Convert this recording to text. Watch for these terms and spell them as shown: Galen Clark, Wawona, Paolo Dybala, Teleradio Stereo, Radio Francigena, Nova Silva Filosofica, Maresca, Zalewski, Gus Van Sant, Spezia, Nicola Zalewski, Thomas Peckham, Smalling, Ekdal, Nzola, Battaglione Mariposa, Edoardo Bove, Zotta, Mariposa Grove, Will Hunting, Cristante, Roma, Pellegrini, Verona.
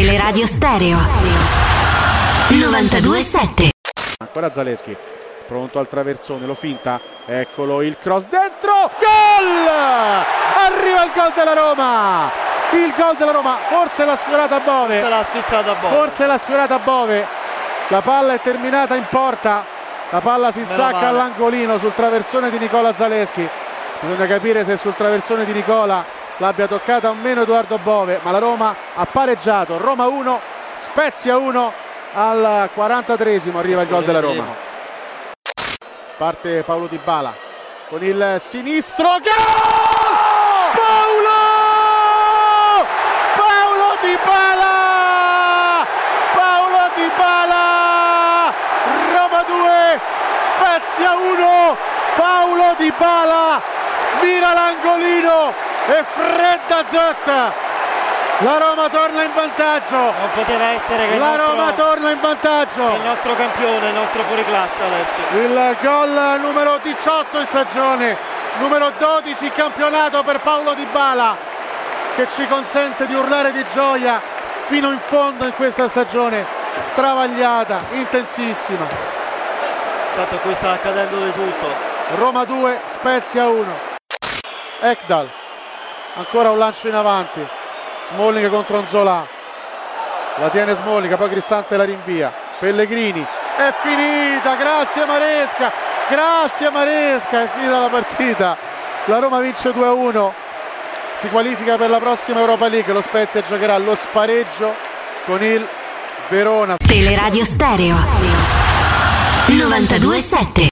Teleradio Stereo 92.7. Ancora Zalewski, pronto al traversone, lo finta, eccolo il cross dentro, gol! Arriva il gol della Roma! Il gol della Roma, forse l'ha sfiorata Bove. Forse l'ha spizzata Bove. Forse l'ha sfiorata Bove. La palla è terminata in porta. La palla si insacca all'angolino sul traversone di Nicola Zalewski. Bisogna capire se sul traversone di Nicola l'abbia toccata o meno Edoardo Bove, ma la Roma ha pareggiato. Roma 1, Spezia 1 al 43esimo, arriva il gol della Roma. Parte Paolo Dybala con il sinistro, gol! Paolo Dybala! Paolo Dybala! Roma 2, Spezia 1. Paolo Dybala mira l'angolino e fredda Zotta. La Roma torna in vantaggio. Non poteva essere che la Roma torna in vantaggio. Il nostro campione, il nostro fuoriclasse Alessio. Il gol numero 18 in stagione, numero 12 in campionato per Paolo Dybala, che ci consente di urlare di gioia fino in fondo in questa stagione travagliata, intensissima. Tanto qui sta accadendo di tutto. Roma 2, Spezia 1. Ekdal, ancora un lancio in avanti. Smalling contro Nzola, la tiene Smalling, poi Cristante la rinvia, Pellegrini, è finita, grazie Maresca, è finita la partita, la Roma vince 2-1, si qualifica per la prossima Europa League, lo Spezia giocherà lo spareggio con il Verona. Teleradio Stereo 92.7.